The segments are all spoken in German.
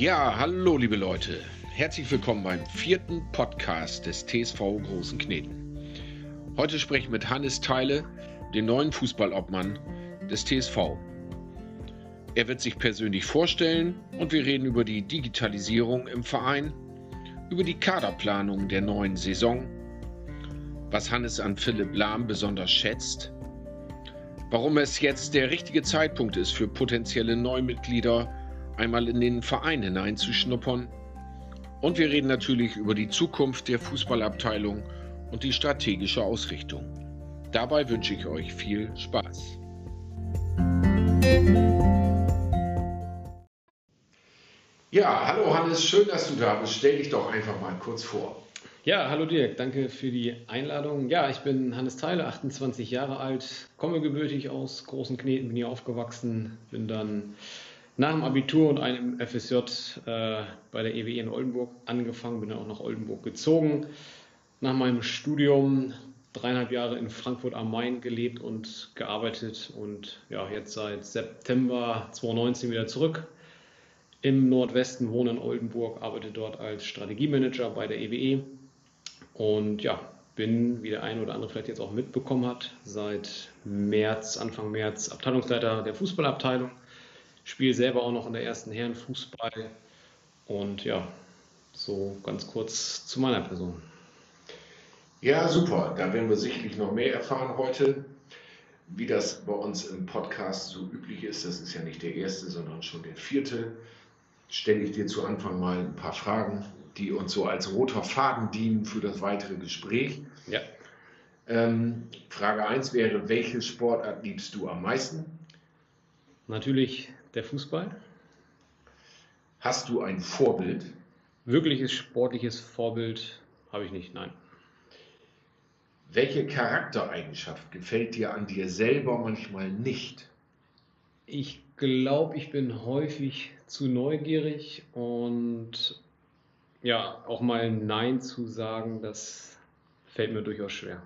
Ja, hallo liebe Leute. Herzlich willkommen beim vierten Podcast des TSV Großenkneten. Heute spreche ich mit Hannes Theile, dem neuen Fußballobmann des TSV. Er wird sich persönlich vorstellen und wir reden über die Digitalisierung im Verein, über die Kaderplanung der neuen Saison, was Hannes an Philipp Lahm besonders schätzt, warum es jetzt der richtige Zeitpunkt ist für potenzielle Neumitglieder, einmal in den Verein hineinzuschnuppern, und wir reden natürlich über die Zukunft der Fußballabteilung und die strategische Ausrichtung. Dabei wünsche ich euch viel Spaß. Ja, hallo Hannes, schön, dass du da bist. Stell dich doch einfach mal kurz vor. Ja, hallo Dirk, danke für die Einladung. Ja, ich bin Hannes Theile, 28 Jahre alt, komme gebürtig aus Großenkneten, bin hier aufgewachsen, bin dann nach dem Abitur und einem FSJ bei der EWE in Oldenburg angefangen, bin dann auch nach Oldenburg gezogen. Nach meinem Studium 3,5 Jahre in Frankfurt am Main gelebt und gearbeitet und ja, jetzt seit September 2019 wieder zurück im Nordwesten, wohne in Oldenburg, arbeite dort als Strategiemanager bei der EWE und ja, bin, wie der eine oder andere vielleicht jetzt auch mitbekommen hat, seit Anfang März Abteilungsleiter der Fußballabteilung, spiele selber auch noch in der ersten Herren-Fußball und ja, so ganz kurz zu meiner Person. Ja, super, da werden wir sicherlich noch mehr erfahren heute. Wie das bei uns im Podcast so üblich ist, das ist ja nicht der erste, sondern schon der vierte, stelle ich dir zu Anfang mal ein paar Fragen, die uns so als roter Faden dienen für das weitere Gespräch. Ja. Frage 1 wäre, welche Sportart liebst du am meisten? Natürlich der Fußball. Hast du ein Vorbild? Wirkliches sportliches Vorbild habe ich nicht, nein. Welche Charaktereigenschaft gefällt dir an dir selber manchmal nicht? Ich glaube, ich bin häufig zu neugierig und ja, auch mal Nein zu sagen, das fällt mir durchaus schwer.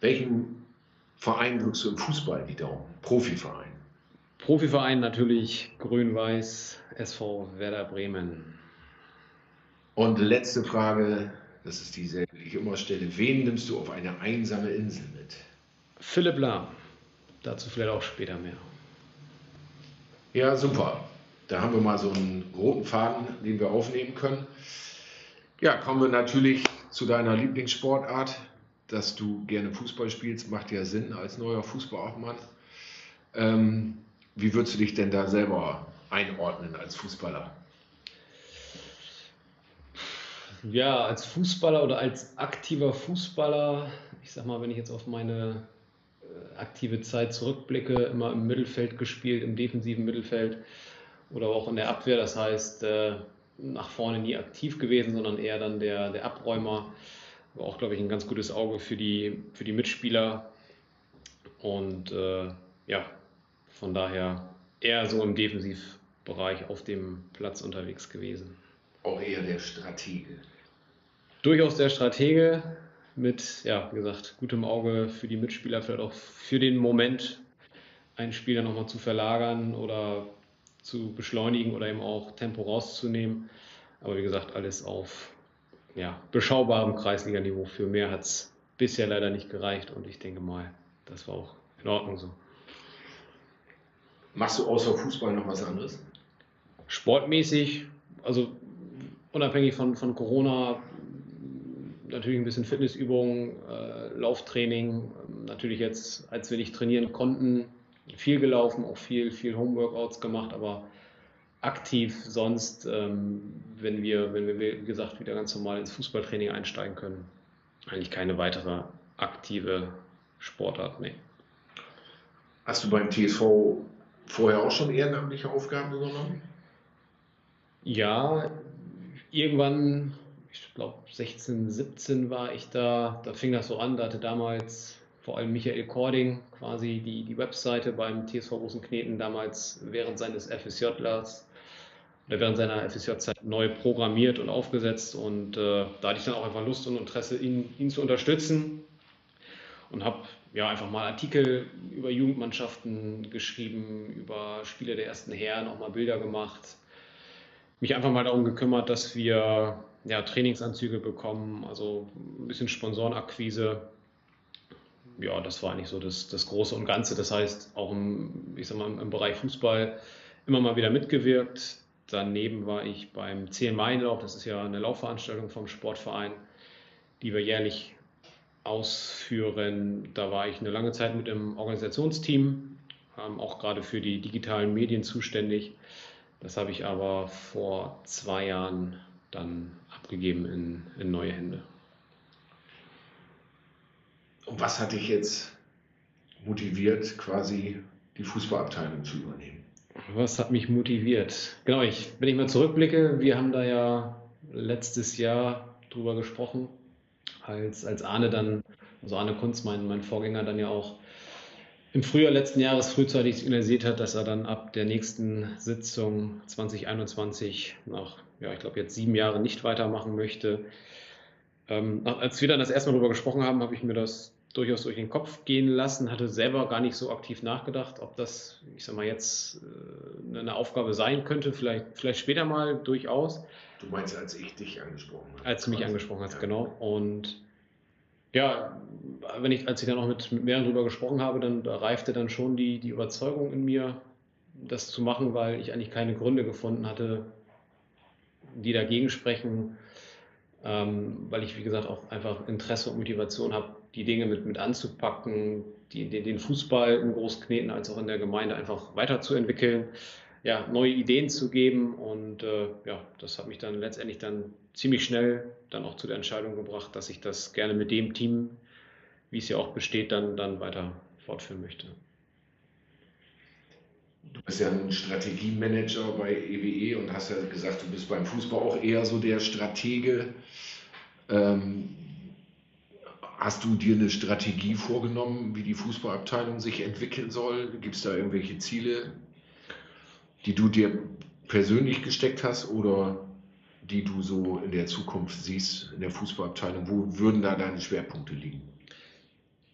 Welchen Verein drückst du im Fußball die Daumen? Profiverein? Profiverein natürlich grün-weiß, SV Werder Bremen. Und letzte Frage. Das ist dieselbe, die ich immer stelle. Wen nimmst du auf eine einsame Insel mit? Philipp Lahm. Dazu vielleicht auch später mehr. Ja, super. Da haben wir mal so einen roten Faden, den wir aufnehmen können. Ja, kommen wir natürlich zu deiner Lieblingssportart. Dass du gerne Fußball spielst, macht ja Sinn als neuer Fußballobmann. Wie würdest du dich denn da selber einordnen als Fußballer? Ja, als Fußballer oder als aktiver Fußballer, ich sag mal, wenn ich jetzt auf meine aktive Zeit zurückblicke, immer im Mittelfeld gespielt, im defensiven Mittelfeld oder auch in der Abwehr, das heißt nach vorne nie aktiv gewesen, sondern eher dann der Abräumer, war auch, glaube ich, ein ganz gutes Auge für die Mitspieler und ja, von daher eher so im Defensivbereich auf dem Platz unterwegs gewesen. Auch eher der Stratege. Durchaus der Stratege mit, ja, wie gesagt, gutem Auge für die Mitspieler, vielleicht auch für den Moment, einen Spieler nochmal zu verlagern oder zu beschleunigen oder eben auch Tempo rauszunehmen. Aber wie gesagt, alles auf ja, beschaubarem Kreisliga-Niveau. Für mehr hat es bisher leider nicht gereicht und ich denke mal, das war auch in Ordnung so. Machst du außer Fußball noch was anderes? Sportmäßig, also unabhängig von Corona, natürlich ein bisschen Fitnessübungen, Lauftraining, natürlich jetzt, als wir nicht trainieren konnten, viel gelaufen, auch viel Homeworkouts gemacht, aber aktiv sonst, wenn wir, wie gesagt, wieder ganz normal ins Fußballtraining einsteigen können, eigentlich keine weitere aktive Sportart, nee. Hast du beim TSV vorher auch schon ehrenamtliche Aufgaben übernommen? Ja, irgendwann, ich glaube 16, 17 war ich da fing das so an, da hatte damals vor allem Michael Kording quasi die Webseite beim TSV Großenkneten damals während seiner FSJ-Zeit neu programmiert und aufgesetzt und da hatte ich dann auch einfach Lust und Interesse, ihn zu unterstützen und habe ja einfach mal Artikel über Jugendmannschaften geschrieben, über Spiele der ersten Herren, auch mal Bilder gemacht. mich einfach mal darum gekümmert, dass wir ja, Trainingsanzüge bekommen, also ein bisschen Sponsorenakquise. Ja, das war eigentlich so das Große und Ganze. Das heißt, auch im Bereich Fußball immer mal wieder mitgewirkt. Daneben war ich beim 10 Meilenlauf, das ist ja eine Laufveranstaltung vom Sportverein, die wir jährlich ausführen. Da war ich eine lange Zeit mit im Organisationsteam, auch gerade für die digitalen Medien zuständig. Das habe ich aber vor 2 Jahren dann abgegeben in neue Hände. Und was hat dich jetzt motiviert, quasi die Fußballabteilung zu übernehmen? Was hat mich motiviert? Genau, wenn ich mal zurückblicke, wir haben da ja letztes Jahr drüber gesprochen, als Arne dann, also Arne Kunst, mein Vorgänger, dann ja auch im Frühjahr letzten Jahres frühzeitig signalisiert hat, dass er dann ab der nächsten Sitzung 2021 nach, ja, ich glaube jetzt 7 Jahren nicht weitermachen möchte. Als wir dann das erste Mal drüber gesprochen haben, habe ich mir das durchaus durch den Kopf gehen lassen, hatte selber gar nicht so aktiv nachgedacht, ob das, ich sag mal, jetzt eine Aufgabe sein könnte, vielleicht später mal durchaus. Du meinst, als ich dich angesprochen habe? Als du mich angesprochen hast, ja. Genau. Und ja, als ich dann auch mit mehreren drüber gesprochen habe, da reifte dann schon die Überzeugung in mir, das zu machen, weil ich eigentlich keine Gründe gefunden hatte, die dagegen sprechen, weil ich, wie gesagt, auch einfach Interesse und Motivation habe, die Dinge mit anzupacken, den Fußball in Großenkneten als auch in der Gemeinde einfach weiterzuentwickeln, ja, neue Ideen zu geben und ja, das hat mich dann letztendlich dann ziemlich schnell dann auch zu der Entscheidung gebracht, dass ich das gerne mit dem Team, wie es ja auch besteht, dann weiter fortführen möchte. Du bist ja ein Strategiemanager bei EWE und hast ja gesagt, du bist beim Fußball auch eher so der Stratege. Hast du dir eine Strategie vorgenommen, wie die Fußballabteilung sich entwickeln soll? Gibt es da irgendwelche Ziele, die du dir persönlich gesteckt hast oder die du so in der Zukunft siehst in der Fußballabteilung? Wo würden da deine Schwerpunkte liegen?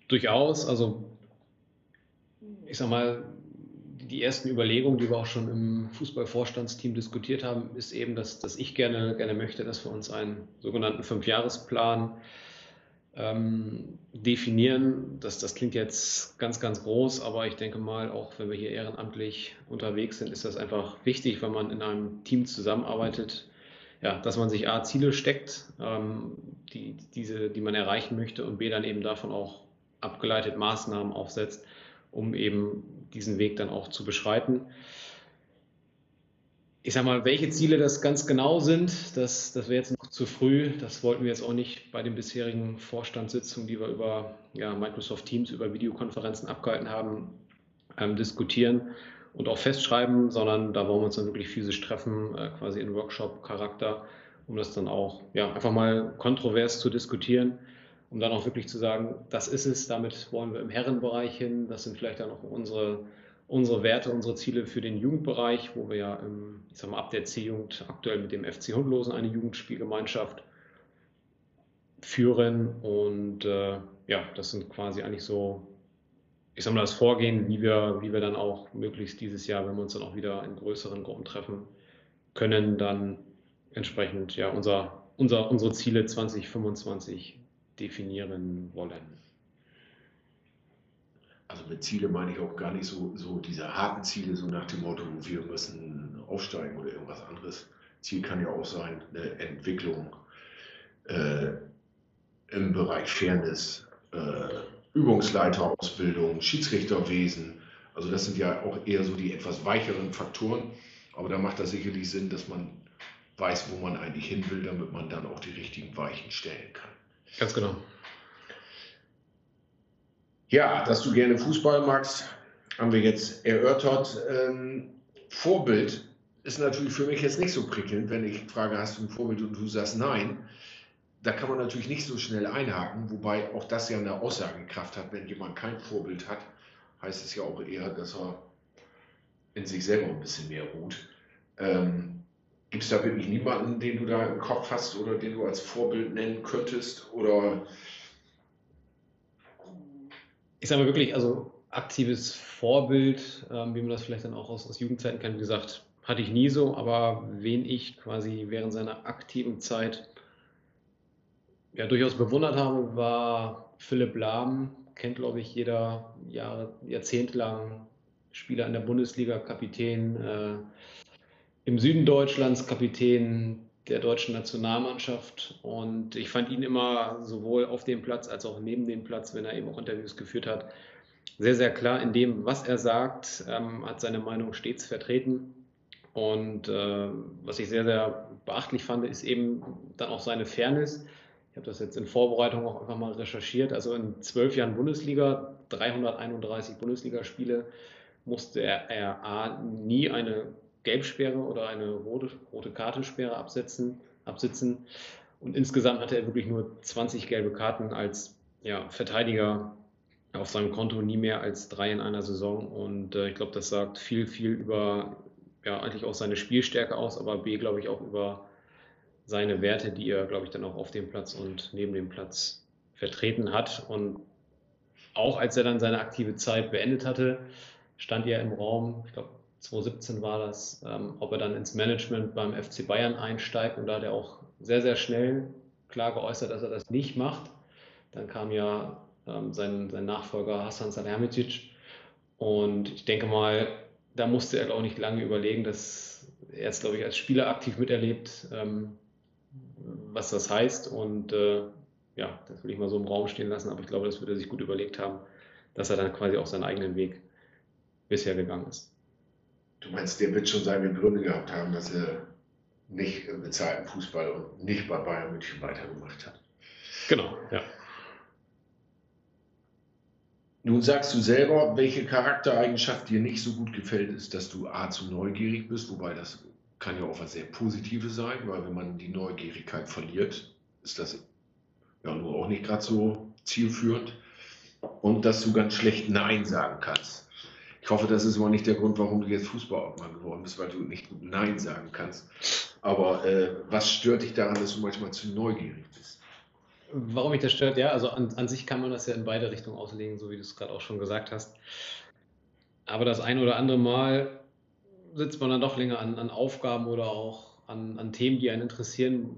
Durchaus. Also ich sag mal, die ersten Überlegungen, die wir auch schon im Fußballvorstandsteam diskutiert haben, ist eben, dass ich gerne möchte, dass wir uns einen sogenannten 5-Jahres-Plan definieren. Das klingt jetzt ganz, ganz groß, aber ich denke mal, auch wenn wir hier ehrenamtlich unterwegs sind, ist das einfach wichtig, wenn man in einem Team zusammenarbeitet, ja, dass man sich A, Ziele steckt, die man erreichen möchte und B, dann eben davon auch abgeleitet Maßnahmen aufsetzt, um eben diesen Weg dann auch zu beschreiten. Ich sag mal, welche Ziele das ganz genau sind, das wäre jetzt noch zu früh. Das wollten wir jetzt auch nicht bei den bisherigen Vorstandssitzungen, die wir über Microsoft Teams, über Videokonferenzen abgehalten haben, diskutieren und auch festschreiben, sondern da wollen wir uns dann wirklich physisch treffen, quasi in Workshop-Charakter, um das dann auch einfach mal kontrovers zu diskutieren, um dann auch wirklich zu sagen, das ist es, damit wollen wir im Herrenbereich hin, das sind vielleicht dann auch unsere Werte, unsere Ziele für den Jugendbereich, wo wir ja ab der C-Jugend aktuell mit dem FC Hundlosen eine Jugendspielgemeinschaft führen. Und das sind quasi eigentlich so, ich sag mal, das Vorgehen, wie wir dann auch möglichst dieses Jahr, wenn wir uns dann auch wieder in größeren Gruppen treffen können, dann entsprechend unsere Ziele 2025 definieren wollen. Also mit Ziele meine ich auch gar nicht so diese harten Ziele, so nach dem Motto, wir müssen aufsteigen oder irgendwas anderes. Ziel kann ja auch sein, eine Entwicklung im Bereich Fairness, Übungsleiterausbildung, Schiedsrichterwesen. Also das sind ja auch eher so die etwas weicheren Faktoren. Aber da macht das sicherlich Sinn, dass man weiß, wo man eigentlich hin will, damit man dann auch die richtigen Weichen stellen kann. Ganz genau. Ja, dass du gerne Fußball magst, haben wir jetzt erörtert. Vorbild ist natürlich für mich jetzt nicht so prickelnd, wenn ich frage, hast du ein Vorbild und du sagst nein. Da kann man natürlich nicht so schnell einhaken, wobei auch das ja eine Aussagekraft hat. Wenn jemand kein Vorbild hat, heißt es ja auch eher, dass er in sich selber ein bisschen mehr ruht. Gibt es da wirklich niemanden, den du da im Kopf hast oder den du als Vorbild nennen könntest oder... Ich sage mal wirklich, also aktives Vorbild, wie man das vielleicht dann auch aus Jugendzeiten kennt, wie gesagt, hatte ich nie so, aber wen ich quasi während seiner aktiven Zeit ja durchaus bewundert habe, war Philipp Lahm. Kennt, glaube ich, jeder jahrzehntelang Spieler in der Bundesliga, Kapitän im Süden Deutschlands, Kapitän der deutschen Nationalmannschaft. Und ich fand ihn immer sowohl auf dem Platz als auch neben dem Platz, wenn er eben auch Interviews geführt hat, sehr, sehr klar in dem, was er sagt, hat seine Meinung stets vertreten. Und was ich sehr, sehr beachtlich fand, ist eben dann auch seine Fairness. Ich habe das jetzt in Vorbereitung auch einfach mal recherchiert. Also in 12 Jahren Bundesliga, 331 Bundesligaspiele, musste er nie eine Gelbsperre oder eine rote Kartensperre absitzen. Und insgesamt hatte er wirklich nur 20 gelbe Karten als Verteidiger auf seinem Konto, nie mehr als 3 in einer Saison. Und ich glaube, das sagt viel, viel über eigentlich auch seine Spielstärke aus, aber glaube ich, auch über seine Werte, die er, glaube ich, dann auch auf dem Platz und neben dem Platz vertreten hat. Und auch als er dann seine aktive Zeit beendet hatte, stand ja im Raum, ich glaube 2017 war das, ob er dann ins Management beim FC Bayern einsteigt. Und da hat er auch sehr, sehr schnell klar geäußert, dass er das nicht macht. Dann kam ja sein Nachfolger Hassan Salihamidžić. Und ich denke mal, da musste er auch nicht lange überlegen, dass er es, glaube ich, als Spieler aktiv miterlebt, was das heißt, und das will ich mal so im Raum stehen lassen, aber ich glaube, das würde er sich gut überlegt haben, dass er dann quasi auch seinen eigenen Weg bisher gegangen ist. Du meinst, der wird schon seine Gründe gehabt haben, dass er nicht im bezahlten Fußball und nicht bei Bayern München weitergemacht hat? Genau, ja. Nun sagst du selber, welche Charaktereigenschaft dir nicht so gut gefällt, ist, dass du zu neugierig bist, wobei das kann ja auch was sehr Positives sein, weil wenn man die Neugierigkeit verliert, ist das ja nur auch nicht gerade so zielführend, und dass du ganz schlecht Nein sagen kannst. Ich hoffe, das ist immer nicht der Grund, warum du jetzt Fußballobmann geworden bist, weil du nicht gut Nein sagen kannst. Aber was stört dich daran, dass du manchmal zu neugierig bist? Warum mich das stört? Ja, also an sich kann man das ja in beide Richtungen auslegen, so wie du es gerade auch schon gesagt hast. Aber das ein oder andere Mal sitzt man dann doch länger an Aufgaben oder auch an Themen, die einen interessieren,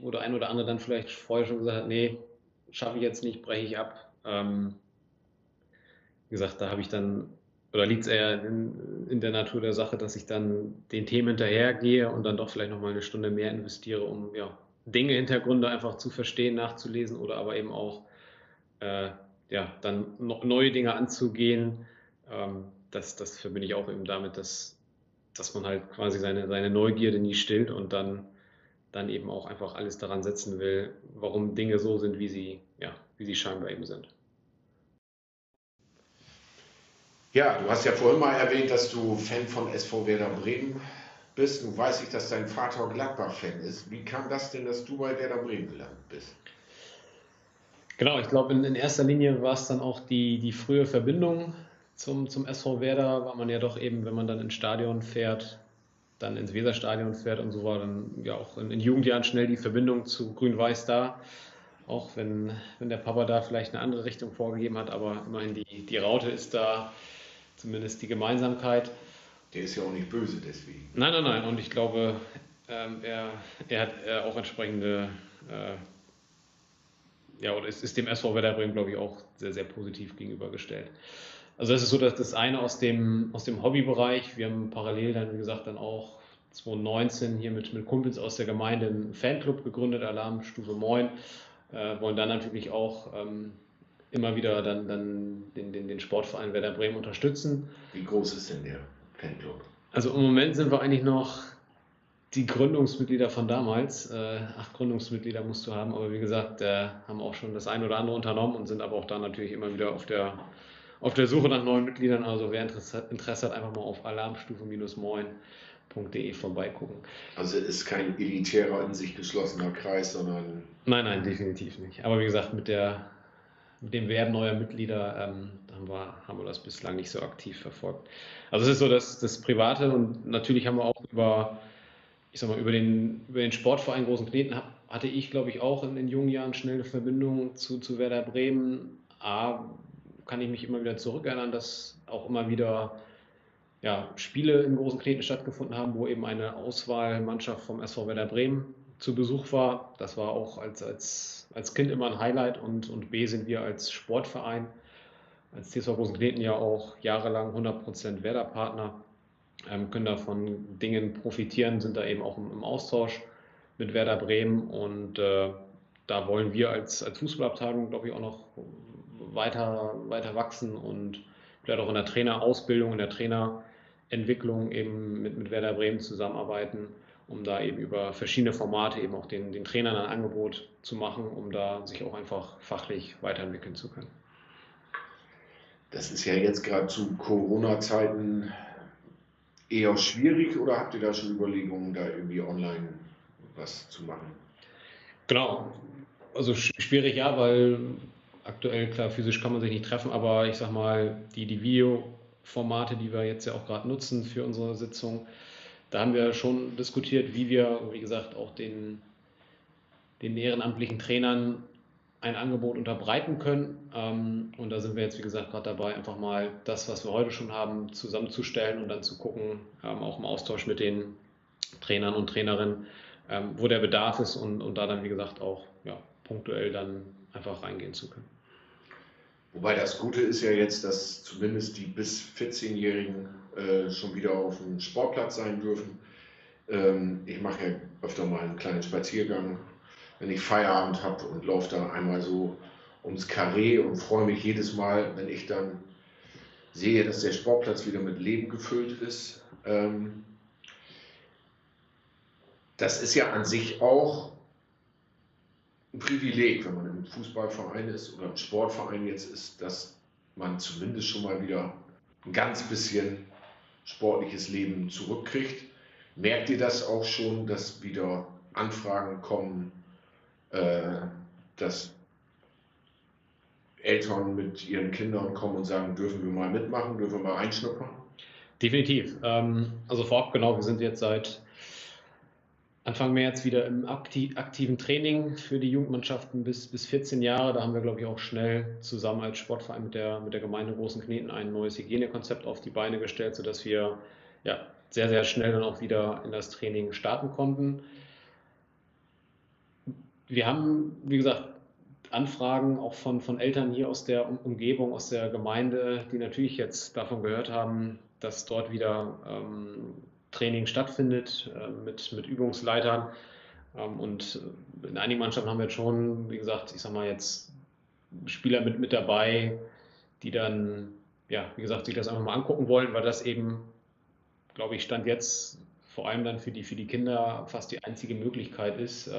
wo der ein oder andere dann vielleicht vorher schon gesagt hat, nee, schaffe ich jetzt nicht, breche ich ab. Wie gesagt, da habe ich dann, oder liegt es eher in der Natur der Sache, dass ich dann den Themen hinterhergehe und dann doch vielleicht nochmal eine Stunde mehr investiere, um Dinge, Hintergründe einfach zu verstehen, nachzulesen oder aber eben auch dann noch neue Dinge anzugehen. Das verbinde ich auch eben damit, dass man halt quasi seine Neugierde nie stillt und dann eben auch einfach alles daran setzen will, warum Dinge so sind, wie sie scheinbar eben sind. Ja, du hast ja vorhin mal erwähnt, dass du Fan von SV Werder Bremen bist. Nun weiß ich, dass dein Vater Gladbach-Fan ist. Wie kam das denn, dass du bei Werder Bremen gelandet bist? Genau, ich glaube, in erster Linie war es dann auch die frühe Verbindung. Zum SV Werder war man ja doch eben, wenn man dann ins Stadion fährt, dann ins Weserstadion fährt, und so war dann ja auch in Jugendjahren schnell die Verbindung zu Grün-Weiß da, auch wenn der Papa da vielleicht eine andere Richtung vorgegeben hat, aber immerhin die Raute ist da, zumindest die Gemeinsamkeit. Der ist ja auch nicht böse deswegen. Nein, und ich glaube, er hat auch entsprechende, oder ist dem SV Werder Bremen, glaube ich, auch sehr, sehr positiv gegenübergestellt. Also das ist so das eine aus dem Hobbybereich. Wir haben parallel dann, wie gesagt, dann auch 2019 hier mit Kumpels aus der Gemeinde einen Fanclub gegründet, Alarmstufe Moin. Wollen dann natürlich auch immer wieder dann den Sportverein Werder Bremen unterstützen. Wie groß ist denn der Fanclub? Also im Moment sind wir eigentlich noch die Gründungsmitglieder von damals. 8 Gründungsmitglieder musst du haben, aber wie gesagt, haben auch schon das ein oder andere unternommen und sind aber auch da natürlich immer wieder auf der Suche nach neuen Mitgliedern. Also wer Interesse hat, einfach mal auf alarmstufe-moin.de vorbeigucken. Also ist kein elitärer, in sich geschlossener Kreis, sondern... Nein, definitiv nicht. Aber wie gesagt, mit dem Werben neuer Mitglieder haben wir das bislang nicht so aktiv verfolgt. Also es ist so das Private, und natürlich haben wir auch über den Sportverein Großenkneten hatte ich, glaube ich, auch in den jungen Jahren schnell eine Verbindung zu Werder Bremen. Kann ich mich immer wieder zurückerinnern, dass auch immer wieder ja, Spiele in Großenkneten stattgefunden haben, wo eben eine Auswahlmannschaft vom SV Werder Bremen zu Besuch war. Das war auch als Kind immer ein Highlight, und B sind wir als Sportverein, als TSV Großenkneten ja auch jahrelang 100% Werder-Partner, können da von Dingen profitieren, sind da eben auch im Austausch mit Werder Bremen, und da wollen wir als Fußballabteilung, glaube ich, auch noch weiter wachsen und vielleicht auch in der Trainerausbildung, in der Trainerentwicklung eben mit Werder Bremen zusammenarbeiten, um da eben über verschiedene Formate eben auch den Trainern ein Angebot zu machen, um da sich auch einfach fachlich weiterentwickeln zu können. Das ist ja jetzt gerade zu Corona-Zeiten eher schwierig, oder habt ihr da schon Überlegungen, da irgendwie online was zu machen? Genau, also schwierig ja, weil aktuell, klar, physisch kann man sich nicht treffen, aber ich sag mal, die Videoformate, die wir jetzt ja auch gerade nutzen für unsere Sitzung, da haben wir schon diskutiert, wie wir, wie gesagt, auch den ehrenamtlichen Trainern ein Angebot unterbreiten können. Und da sind wir jetzt, wie gesagt, gerade dabei, einfach mal das, was wir heute schon haben, zusammenzustellen und dann zu gucken, auch im Austausch mit den Trainern und Trainerinnen, wo der Bedarf ist, und da dann, wie gesagt, auch ja, punktuell dann einfach reingehen zu können. Wobei das Gute ist ja jetzt, dass zumindest die bis 14-Jährigen schon wieder auf dem Sportplatz sein dürfen. Ich mache ja öfter mal einen kleinen Spaziergang, wenn ich Feierabend habe, und laufe da einmal so ums Karree und freue mich jedes Mal, wenn ich dann sehe, dass der Sportplatz wieder mit Leben gefüllt ist. Das ist ja an sich auch ein Privileg, wenn man im Fußballverein ist oder im Sportverein jetzt ist, dass man zumindest schon mal wieder ein ganz bisschen sportliches Leben zurückkriegt. Merkt ihr das auch schon, dass wieder Anfragen kommen, dass Eltern mit ihren Kindern kommen und sagen, dürfen wir mal mitmachen, dürfen wir mal einschnuppern? Definitiv. Also vorab, genau, wir sind jetzt seit Anfang März wieder im aktiven Training für die Jugendmannschaften bis 14 Jahre. Da haben wir, glaube ich, auch schnell zusammen als Sportverein mit der Gemeinde Großenkneten ein neues Hygienekonzept auf die Beine gestellt, sodass wir ja, sehr, sehr schnell dann auch wieder in das Training starten konnten. Wir haben, wie gesagt, Anfragen auch von Eltern hier aus der Umgebung, aus der Gemeinde, die natürlich jetzt davon gehört haben, dass dort wieder Training stattfindet mit Übungsleitern, und in einigen Mannschaften haben wir jetzt schon, wie gesagt, ich sag mal jetzt Spieler mit dabei, die dann, ja, wie gesagt, sich das einfach mal angucken wollen, weil das eben, glaube ich, Stand jetzt vor allem dann für die Kinder fast die einzige Möglichkeit ist,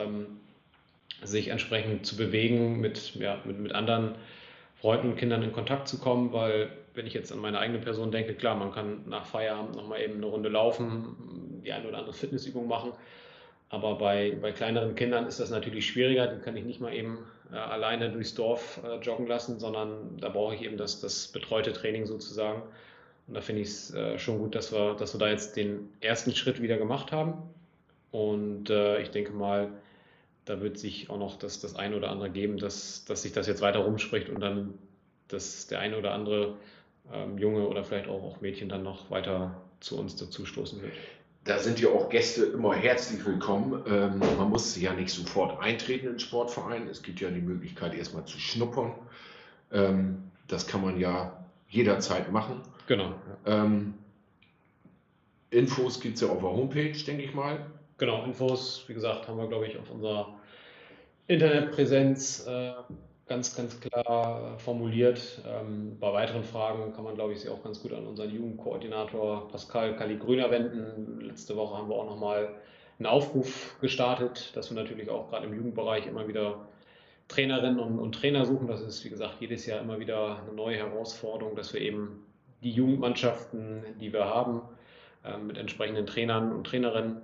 sich entsprechend zu bewegen, mit anderen Freunden und Kindern in Kontakt zu kommen, weil wenn ich jetzt an meine eigene Person denke, klar, man kann nach Feierabend nochmal eben eine Runde laufen, die eine oder andere Fitnessübung machen, aber bei kleineren Kindern ist das natürlich schwieriger, die kann ich nicht mal eben alleine durchs Dorf joggen lassen, sondern da brauche ich eben das betreute Training sozusagen, und da finde ich es schon gut, dass wir da jetzt den ersten Schritt wieder gemacht haben, und ich denke mal, da wird sich auch noch das eine oder andere geben, dass sich das jetzt weiter rumspricht und dann, dass der eine oder andere Junge oder vielleicht auch Mädchen dann noch weiter zu uns dazu stoßen wird. Da sind ja auch Gäste immer herzlich willkommen. Man muss ja nicht sofort eintreten in den Sportverein. Es gibt ja die Möglichkeit, erstmal zu schnuppern. Das kann man ja jederzeit machen. Genau. Infos gibt es ja auf der Homepage, denke ich mal. Genau, Infos, wie gesagt, haben wir, glaube ich, auf unserer Internetpräsenz ganz, ganz klar formuliert. Bei weiteren Fragen kann man, glaube ich, sich auch ganz gut an unseren Jugendkoordinator Pascal Kalligrüner wenden. Letzte Woche haben wir auch nochmal einen Aufruf gestartet, dass wir natürlich auch gerade im Jugendbereich immer wieder Trainerinnen und Trainer suchen. Das ist, wie gesagt, jedes Jahr immer wieder eine neue Herausforderung, dass wir eben die Jugendmannschaften, die wir haben, mit entsprechenden Trainern und Trainerinnen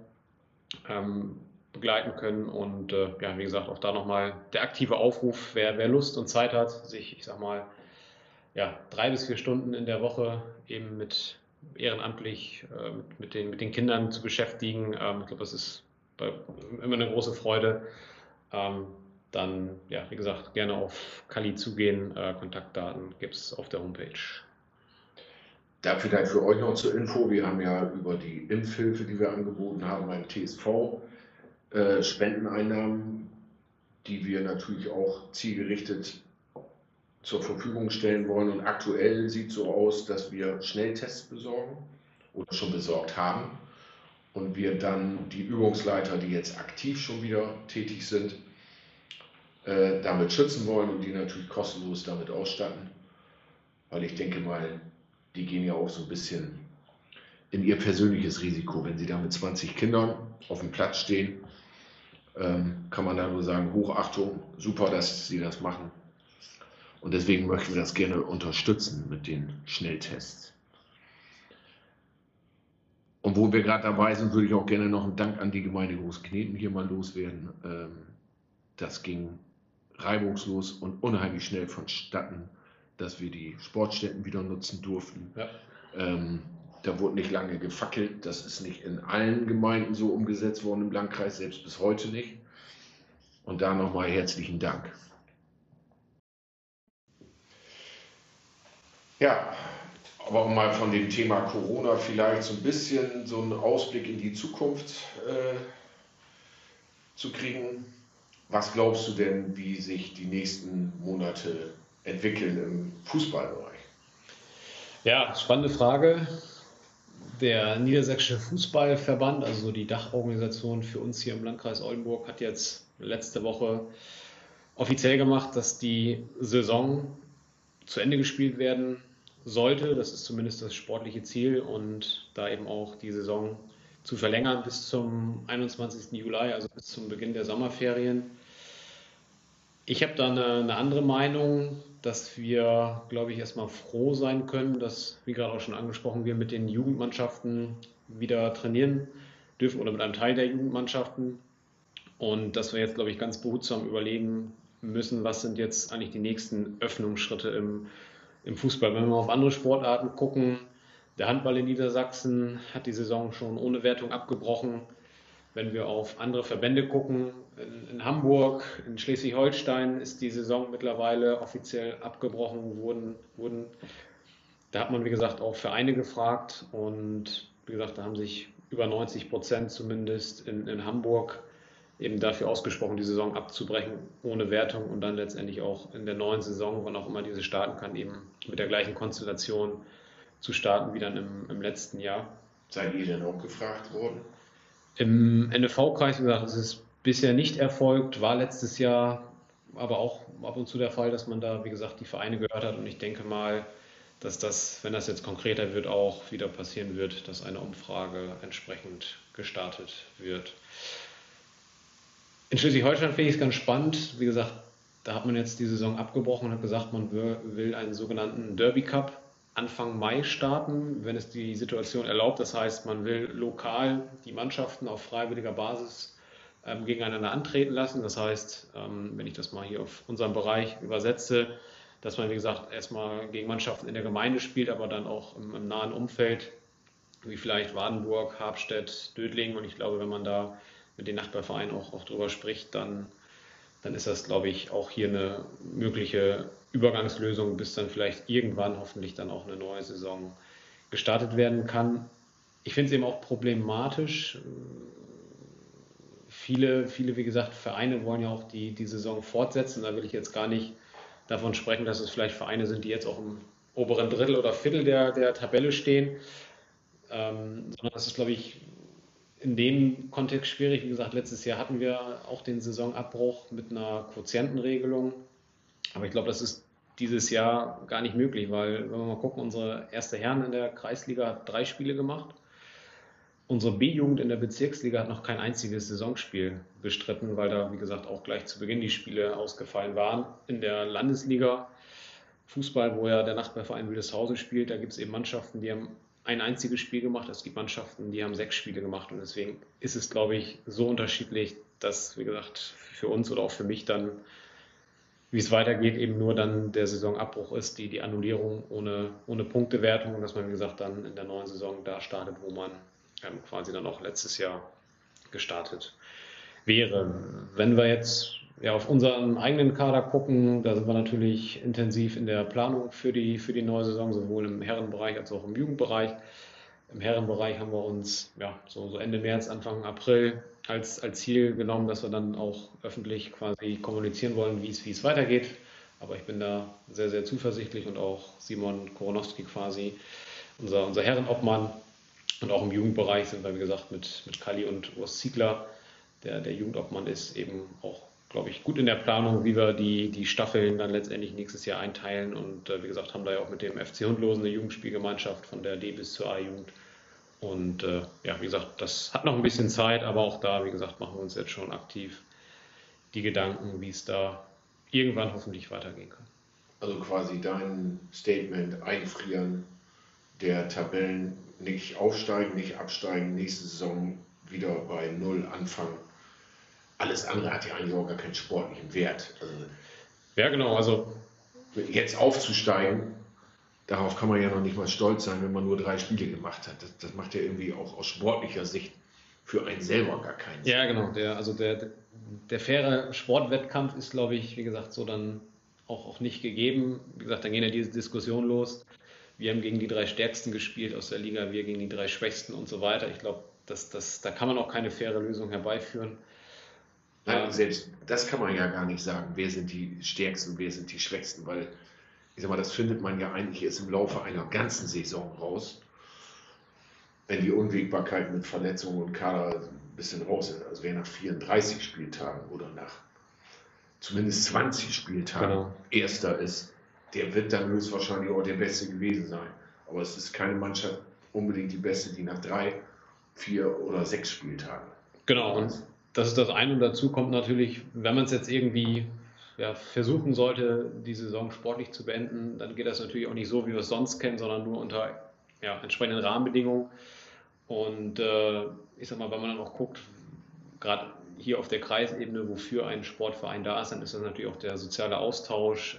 begleiten können, und ja, wie gesagt, auch da nochmal der aktive Aufruf, wer Lust und Zeit hat, sich, ich sag mal, ja, 3 bis 4 Stunden in der Woche eben mit ehrenamtlich mit den Kindern zu beschäftigen, ich glaube, das ist immer eine große Freude, dann, ja, wie gesagt, gerne auf Kalli zugehen, Kontaktdaten gibt es auf der Homepage. Da vielleicht für euch noch zur Info, wir haben ja über die Impfhilfe, die wir angeboten haben beim TSV, Spendeneinnahmen, die wir natürlich auch zielgerichtet zur Verfügung stellen wollen. Und aktuell sieht es so aus, dass wir Schnelltests besorgen oder schon besorgt haben und wir dann die Übungsleiter, die jetzt aktiv schon wieder tätig sind, damit schützen wollen und die natürlich kostenlos damit ausstatten, weil ich denke mal, die gehen ja auch so ein bisschen in ihr persönliches Risiko. Wenn sie da mit 20 Kindern auf dem Platz stehen, kann man da nur sagen, Hochachtung, super, dass sie das machen. Und deswegen möchten wir das gerne unterstützen mit den Schnelltests. Und wo wir gerade dabei sind, würde ich auch gerne noch einen Dank an die Gemeinde Großenkneten hier mal loswerden. Das ging reibungslos und unheimlich schnell vonstatten, dass wir die Sportstätten wieder nutzen durften. Ja. Da wurde nicht lange gefackelt. Das ist nicht in allen Gemeinden so umgesetzt worden im Landkreis, selbst bis heute nicht. Und da nochmal herzlichen Dank. Ja, aber um mal von dem Thema Corona vielleicht so ein bisschen so einen Ausblick in die Zukunft zu kriegen. Was glaubst du denn, wie sich die nächsten Monate entwickeln im Fußballbereich? Ja, spannende Frage. Der Niedersächsische Fußballverband, also die Dachorganisation für uns hier im Landkreis Oldenburg, hat jetzt letzte Woche offiziell gemacht, dass die Saison zu Ende gespielt werden sollte. Das ist zumindest das sportliche Ziel und da eben auch die Saison zu verlängern bis zum 21. Juli, also bis zum Beginn der Sommerferien. Ich habe da eine andere Meinung, dass wir, glaube ich, erstmal froh sein können, dass, wie gerade auch schon angesprochen, wir mit den Jugendmannschaften wieder trainieren dürfen oder mit einem Teil der Jugendmannschaften und dass wir jetzt, glaube ich, ganz behutsam überlegen müssen, was sind jetzt eigentlich die nächsten Öffnungsschritte im Fußball. Wenn wir mal auf andere Sportarten gucken, der Handball in Niedersachsen hat die Saison schon ohne Wertung abgebrochen. Wenn wir auf andere Verbände gucken, in Hamburg, in Schleswig-Holstein ist die Saison mittlerweile offiziell abgebrochen worden. Da hat man, wie gesagt, auch Vereine gefragt und wie gesagt, da haben sich über 90% zumindest in Hamburg eben dafür ausgesprochen, die Saison abzubrechen ohne Wertung und dann letztendlich auch in der neuen Saison, wann auch immer diese starten kann, eben mit der gleichen Konstellation zu starten wie dann im letzten Jahr. Seid ihr denn auch gefragt worden? Im NFV-Kreis, wie gesagt, es ist bisher nicht erfolgt, war letztes Jahr aber auch ab und zu der Fall, dass man da, wie gesagt, die Vereine gehört hat und ich denke mal, dass das, wenn das jetzt konkreter wird, auch wieder passieren wird, dass eine Umfrage entsprechend gestartet wird. In Schleswig-Holstein finde ich es ganz spannend, wie gesagt, da hat man jetzt die Saison abgebrochen und hat gesagt, man will einen sogenannten Derby Cup Anfang Mai starten, wenn es die Situation erlaubt. Das heißt, man will lokal die Mannschaften auf freiwilliger Basis gegeneinander antreten lassen. Das heißt, wenn ich das mal hier auf unseren Bereich übersetze, dass man, wie gesagt, erstmal gegen Mannschaften in der Gemeinde spielt, aber dann auch im nahen Umfeld, wie vielleicht Wadenburg, Habstedt, Dötlingen. Und ich glaube, wenn man da mit den Nachbarvereinen auch drüber spricht, dann ist das, glaube ich, auch hier eine mögliche Übergangslösung, bis dann vielleicht irgendwann hoffentlich dann auch eine neue Saison gestartet werden kann. Ich finde es eben auch problematisch. Viele, wie gesagt, Vereine wollen ja auch die Saison fortsetzen. Da will ich jetzt gar nicht davon sprechen, dass es vielleicht Vereine sind, die jetzt auch im oberen Drittel oder Viertel der Tabelle stehen. Sondern das ist, glaube ich, in dem Kontext schwierig. Wie gesagt, letztes Jahr hatten wir auch den Saisonabbruch mit einer Quotientenregelung. Aber ich glaube, das ist dieses Jahr gar nicht möglich, weil, wenn wir mal gucken, unsere erste Herren in der Kreisliga hat 3 Spiele gemacht. Unsere B-Jugend in der Bezirksliga hat noch kein einziges Saisonspiel bestritten, weil da, wie gesagt, auch gleich zu Beginn die Spiele ausgefallen waren. In der Landesliga Fußball, wo ja der Nachbarverein Wildeshausen spielt, da gibt es eben Mannschaften, die haben ein einziges Spiel gemacht. Es gibt Mannschaften, die haben 6 Spiele gemacht. Und deswegen ist es, glaube ich, so unterschiedlich, dass, wie gesagt, für uns oder auch für mich dann, wie es weitergeht, eben nur dann der Saisonabbruch ist, die Annullierung ohne Punktewertung und dass man, wie gesagt, dann in der neuen Saison da startet, wo man quasi dann auch letztes Jahr gestartet wäre. Wenn wir jetzt ja, auf unseren eigenen Kader gucken, da sind wir natürlich intensiv in der Planung für die neue Saison, sowohl im Herrenbereich als auch im Jugendbereich. Im Herrenbereich haben wir uns so Ende März, Anfang April als Ziel genommen, dass wir dann auch öffentlich quasi kommunizieren wollen, wie es weitergeht. Aber ich bin da sehr, sehr zuversichtlich und auch Simon Koronowski quasi, unser Herrenobmann. Und auch im Jugendbereich sind wir, wie gesagt, mit Kalli und Urs Ziegler, der Jugendobmann ist, eben auch, glaube ich, gut in der Planung, wie wir die Staffeln dann letztendlich nächstes Jahr einteilen. Und wie gesagt, haben da ja auch mit dem FC Hundlosen eine Jugendspielgemeinschaft von der D- bis zur A-Jugend. Und wie gesagt, das hat noch ein bisschen Zeit, aber auch da, wie gesagt, machen wir uns jetzt schon aktiv die Gedanken, wie es da irgendwann hoffentlich weitergehen kann. Also quasi dein Statement einfrieren der Tabellen, nicht aufsteigen, nicht absteigen, nächste Saison wieder bei Null anfangen. Alles andere hat ja eigentlich auch gar keinen sportlichen Wert. Also, ja, genau. Also jetzt aufzusteigen, darauf kann man ja noch nicht mal stolz sein, wenn man nur 3 Spiele gemacht hat. Das macht ja irgendwie auch aus sportlicher Sicht für einen selber gar keinen Sinn. Ja, genau. Der faire Sportwettkampf ist, glaube ich, wie gesagt, so dann auch nicht gegeben. Wie gesagt, dann gehen ja diese Diskussionen los. Wir haben gegen die 3 Stärksten gespielt aus der Liga, wir gegen die 3 Schwächsten und so weiter. Ich glaube, da kann man auch keine faire Lösung herbeiführen. Nein, selbst das kann man ja gar nicht sagen, wer sind die Stärksten, wer sind die Schwächsten, weil, ich sag mal, das findet man ja eigentlich erst im Laufe einer ganzen Saison raus, wenn die Unwägbarkeit mit Verletzungen und Kader ein bisschen raus ist. Also wer nach 34 Spieltagen oder nach zumindest 20 Spieltagen Erster ist, der wird dann höchstwahrscheinlich auch der Beste gewesen sein. Aber es ist keine Mannschaft unbedingt die Beste, die nach 3, 4 oder 6 Spieltagen. Genau, und das ist das eine. Und dazu kommt natürlich, wenn man es jetzt irgendwie versuchen sollte, die Saison sportlich zu beenden, dann geht das natürlich auch nicht so, wie wir es sonst kennen, sondern nur unter entsprechenden Rahmenbedingungen. Und ich sag mal, wenn man dann auch guckt, gerade hier auf der Kreisebene, wofür ein Sportverein da ist, dann ist das natürlich auch der soziale Austausch,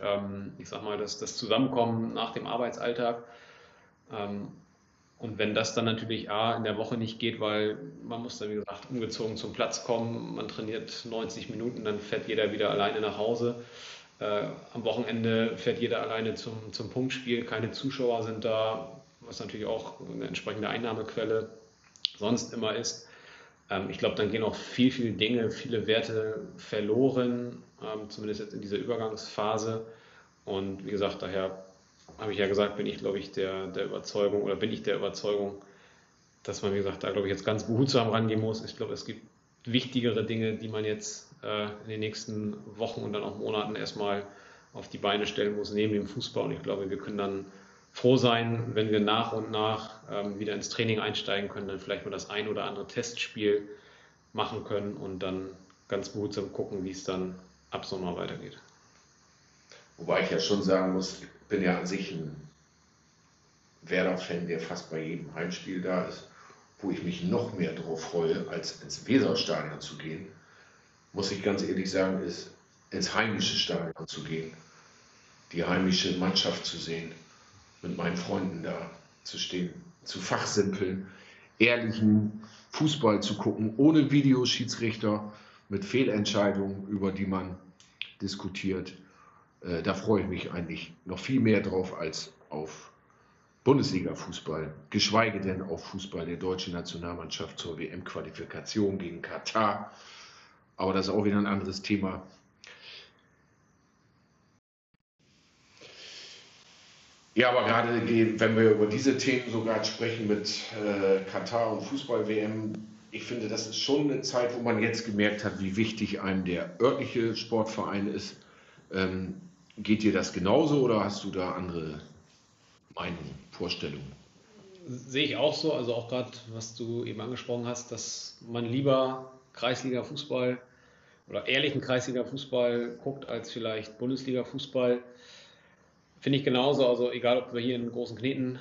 ich sag mal, das Zusammenkommen nach dem Arbeitsalltag. Und wenn das dann natürlich in der Woche nicht geht, weil man muss dann, wie gesagt, umgezogen zum Platz kommen, man trainiert 90 Minuten, dann fährt jeder wieder alleine nach Hause. Am Wochenende fährt jeder alleine zum Punktspiel, keine Zuschauer sind da, was natürlich auch eine entsprechende Einnahmequelle sonst immer ist. Ich glaube, dann gehen auch viel, viele Dinge, viele Werte verloren, zumindest jetzt in dieser Übergangsphase. Und wie gesagt, daher habe ich ja gesagt, bin ich, glaube ich, der Überzeugung, dass man, wie gesagt, da, glaube ich, jetzt ganz behutsam rangehen muss. Ich glaube, es gibt wichtigere Dinge, die man jetzt in den nächsten Wochen und dann auch Monaten erstmal auf die Beine stellen muss, neben dem Fußball. Und ich glaube, wir können dann froh sein, wenn wir nach und nach wieder ins Training einsteigen können, dann vielleicht mal das ein oder andere Testspiel machen können und dann ganz behutsam gucken, wie es dann ab Sommer weitergeht. Wobei ich ja schon sagen muss, ich bin ja an sich ein Werder-Fan, der fast bei jedem Heimspiel da ist, wo ich mich noch mehr darauf freue, als ins Weserstadion zu gehen, muss ich ganz ehrlich sagen, ist ins heimische Stadion zu gehen, die heimische Mannschaft zu sehen, mit meinen Freunden da zu stehen, zu fachsimpeln, ehrlichen Fußball zu gucken, ohne Videoschiedsrichter, mit Fehlentscheidungen, über die man diskutiert. Da freue ich mich eigentlich noch viel mehr drauf als auf Bundesliga-Fußball, geschweige denn auf Fußball der deutschen Nationalmannschaft zur WM-Qualifikation gegen Katar. Aber das ist auch wieder ein anderes Thema. Ja, aber gerade wenn wir über diese Themen sogar sprechen mit Katar und Fußball-WM, ich finde, das ist schon eine Zeit, wo man jetzt gemerkt hat, wie wichtig einem der örtliche Sportverein ist. Geht dir das genauso oder hast du da andere Meinungen, Vorstellungen? Sehe ich auch so, also auch gerade, was du eben angesprochen hast, dass man lieber Kreisliga-Fußball oder ehrlichen Kreisliga-Fußball guckt, als vielleicht Bundesliga-Fußball. Finde ich genauso, also egal, ob wir hier in Großenkneten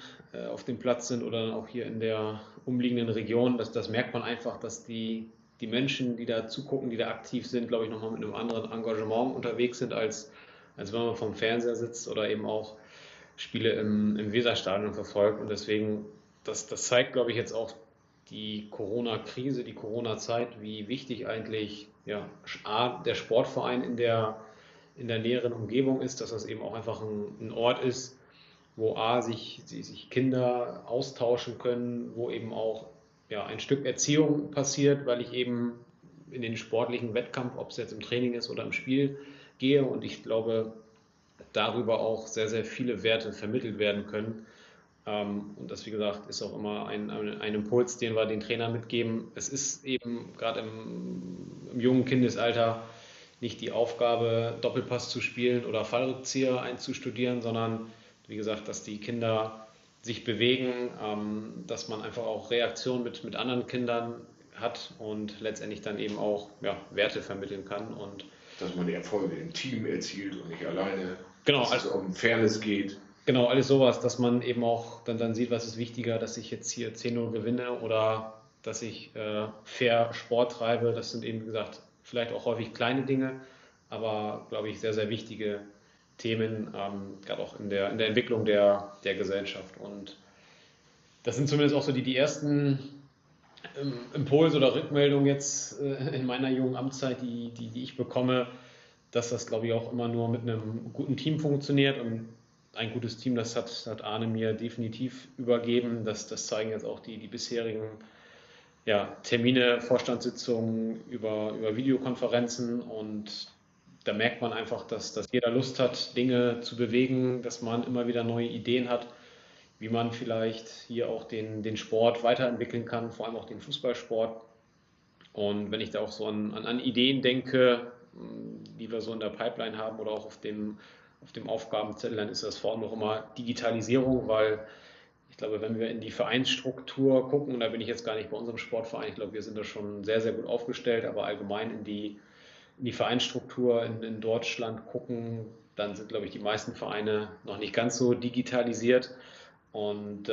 auf dem Platz sind oder auch hier in der umliegenden Region, das merkt man einfach, dass die Menschen, die da zugucken, die da aktiv sind, glaube ich, nochmal mit einem anderen Engagement unterwegs sind, als wenn man vorm Fernseher sitzt oder eben auch Spiele im Weserstadion verfolgt. Und deswegen, das zeigt, glaube ich, jetzt auch die Corona-Krise, die Corona-Zeit, wie wichtig eigentlich der Sportverein in der näheren Umgebung ist, dass das eben auch einfach ein Ort ist, wo sich Kinder austauschen können, wo eben auch ein Stück Erziehung passiert, weil ich eben in den sportlichen Wettkampf, ob es jetzt im Training ist oder im Spiel, gehe und ich glaube, darüber auch sehr, sehr viele Werte vermittelt werden können. Und das, wie gesagt, ist auch immer ein Impuls, den wir den Trainern mitgeben. Es ist eben gerade im jungen Kindesalter nicht die Aufgabe, Doppelpass zu spielen oder Fallrückzieher einzustudieren, sondern, wie gesagt, dass die Kinder sich bewegen, dass man einfach auch Reaktionen mit anderen Kindern hat und letztendlich dann eben auch Werte vermitteln kann. Und dass man die Erfolge im Team erzielt und nicht alleine, dass es um Fairness geht. Genau, alles sowas, dass man eben auch dann sieht, was ist wichtiger, dass ich jetzt hier 10-0 gewinne oder dass ich fair Sport treibe. Das sind eben, wie gesagt, vielleicht auch häufig kleine Dinge, aber, glaube ich, sehr, sehr wichtige Themen, gerade auch in der Entwicklung der Gesellschaft. Und das sind zumindest auch so die ersten Impulse oder Rückmeldungen jetzt in meiner jungen Amtszeit, die ich bekomme, dass das, glaube ich, auch immer nur mit einem guten Team funktioniert. Und ein gutes Team, das hat Arne mir definitiv übergeben. Das zeigen jetzt auch die bisherigen Termine, Vorstandssitzungen über Videokonferenzen. Und da merkt man einfach, dass jeder Lust hat, Dinge zu bewegen, dass man immer wieder neue Ideen hat, wie man vielleicht hier auch den Sport weiterentwickeln kann, vor allem auch den Fußballsport. Und wenn ich da auch so an Ideen denke, die wir so in der Pipeline haben oder auch auf dem Aufgabenzettel, dann ist das vor allem noch immer Digitalisierung, weil ich glaube, wenn wir in die Vereinsstruktur gucken, und da bin ich jetzt gar nicht bei unserem Sportverein, ich glaube, wir sind da schon sehr, sehr gut aufgestellt, aber allgemein in die Vereinsstruktur in Deutschland gucken, dann sind, glaube ich, die meisten Vereine noch nicht ganz so digitalisiert. Und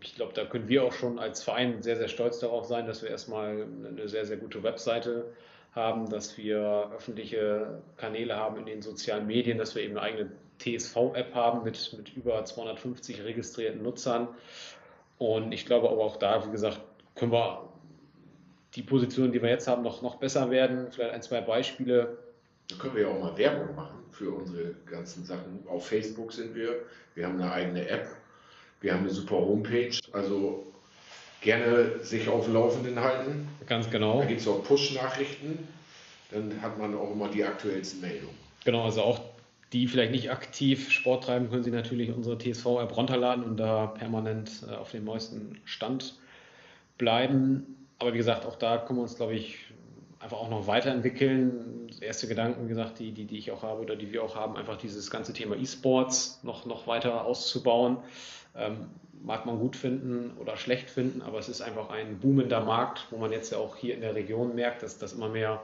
ich glaube, da können wir auch schon als Verein sehr, sehr stolz darauf sein, dass wir erstmal eine sehr, sehr gute Webseite haben, dass wir öffentliche Kanäle haben in den sozialen Medien, dass wir eben eine eigene TSV-App haben mit über 250 registrierten Nutzern. Und ich glaube aber auch da, wie gesagt, können wir die Position, die wir jetzt haben, noch besser werden. Vielleicht 1, 2 Beispiele. Da können wir ja auch mal Werbung machen für unsere ganzen Sachen. Auf Facebook sind wir. Wir haben eine eigene App. Wir haben eine super Homepage. Also gerne sich auf dem Laufenden halten. Ganz genau. Da gibt es auch Push-Nachrichten. Dann hat man auch immer die aktuellsten Meldungen. Genau, also auch die vielleicht nicht aktiv Sport treiben, können Sie natürlich unsere TSV-App runterladen und da permanent auf dem neuesten Stand bleiben. Aber wie gesagt, auch da können wir uns, glaube ich, einfach auch noch weiterentwickeln. Erste Gedanken, wie gesagt, die ich auch habe oder die wir auch haben, einfach dieses ganze Thema E-Sports noch weiter auszubauen. Mag man gut finden oder schlecht finden, aber es ist einfach ein boomender Markt, wo man jetzt ja auch hier in der Region merkt, dass immer mehr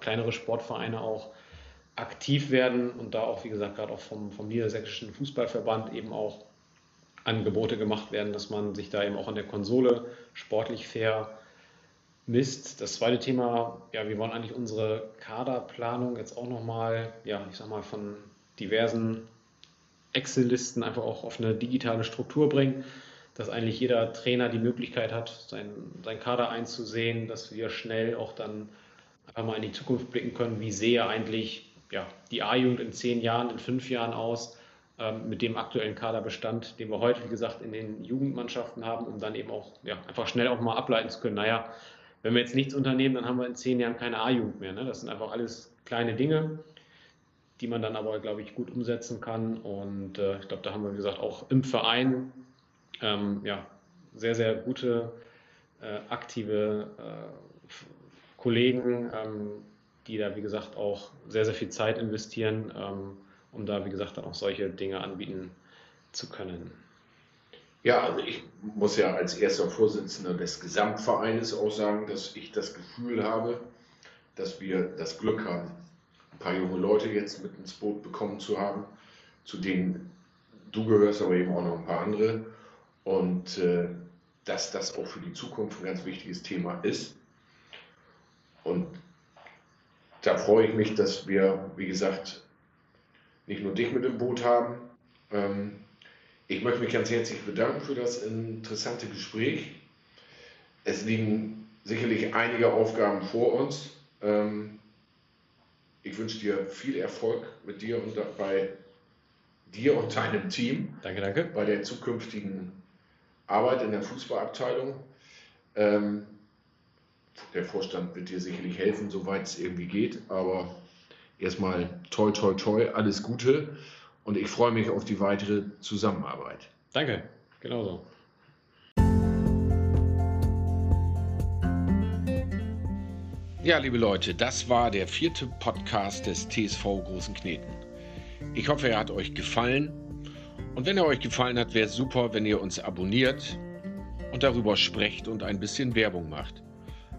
kleinere Sportvereine auch aktiv werden und da auch, wie gesagt, gerade auch vom Niedersächsischen Fußballverband eben auch Angebote gemacht werden, dass man sich da eben auch an der Konsole sportlich fair misst. Das zweite Thema, wir wollen eigentlich unsere Kaderplanung jetzt auch nochmal, ich sag mal, von diversen Excel-Listen einfach auch auf eine digitale Struktur bringen, dass eigentlich jeder Trainer die Möglichkeit hat, seinen Kader einzusehen, dass wir schnell auch dann einfach mal in die Zukunft blicken können, wie sehe eigentlich die A-Jugend in 10 Jahren, in 5 Jahren aus, mit dem aktuellen Kaderbestand, den wir heute, wie gesagt, in den Jugendmannschaften haben, um dann eben auch einfach schnell auch mal ableiten zu können, wenn wir jetzt nichts unternehmen, dann haben wir in 10 Jahren keine A-Jugend mehr. Ne? Das sind einfach alles kleine Dinge, die man dann aber, glaube ich, gut umsetzen kann. Und ich glaube, da haben wir, wie gesagt, auch im Verein sehr, sehr gute, aktive Kollegen, die da, wie gesagt, auch sehr, sehr viel Zeit investieren, um da, wie gesagt, dann auch solche Dinge anbieten zu können. Ja, also ich muss ja als erster Vorsitzender des Gesamtvereines auch sagen, dass ich das Gefühl habe, dass wir das Glück haben, ein paar junge Leute jetzt mit ins Boot bekommen zu haben, zu denen du gehörst, aber eben auch noch ein paar andere. Und dass das auch für die Zukunft ein ganz wichtiges Thema ist. Und da freue ich mich, dass wir, wie gesagt, nicht nur dich mit im Boot haben. Ich möchte mich ganz herzlich bedanken für das interessante Gespräch. es liegen sicherlich einige Aufgaben vor uns. Ich wünsche dir viel Erfolg mit dir und bei dir und deinem Team. Danke, danke. Bei der zukünftigen Arbeit in der Fußballabteilung. Der Vorstand wird dir sicherlich helfen, soweit es irgendwie geht. Aber erstmal toi, toi, toi, alles Gute. Und ich freue mich auf die weitere Zusammenarbeit. Danke, genauso. Ja, liebe Leute, das war der 4. Podcast des TSV Großenkneten. Ich hoffe, er hat euch gefallen. Und wenn er euch gefallen hat, wäre es super, wenn ihr uns abonniert und darüber sprecht und ein bisschen Werbung macht.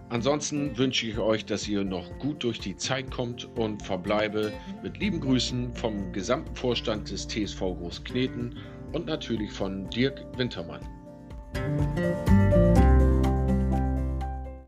Ansonsten wünsche ich euch, dass ihr noch gut durch die Zeit kommt und verbleibe mit lieben Grüßen vom gesamten Vorstand des TSV Großenkneten und natürlich von Dirk Wintermann.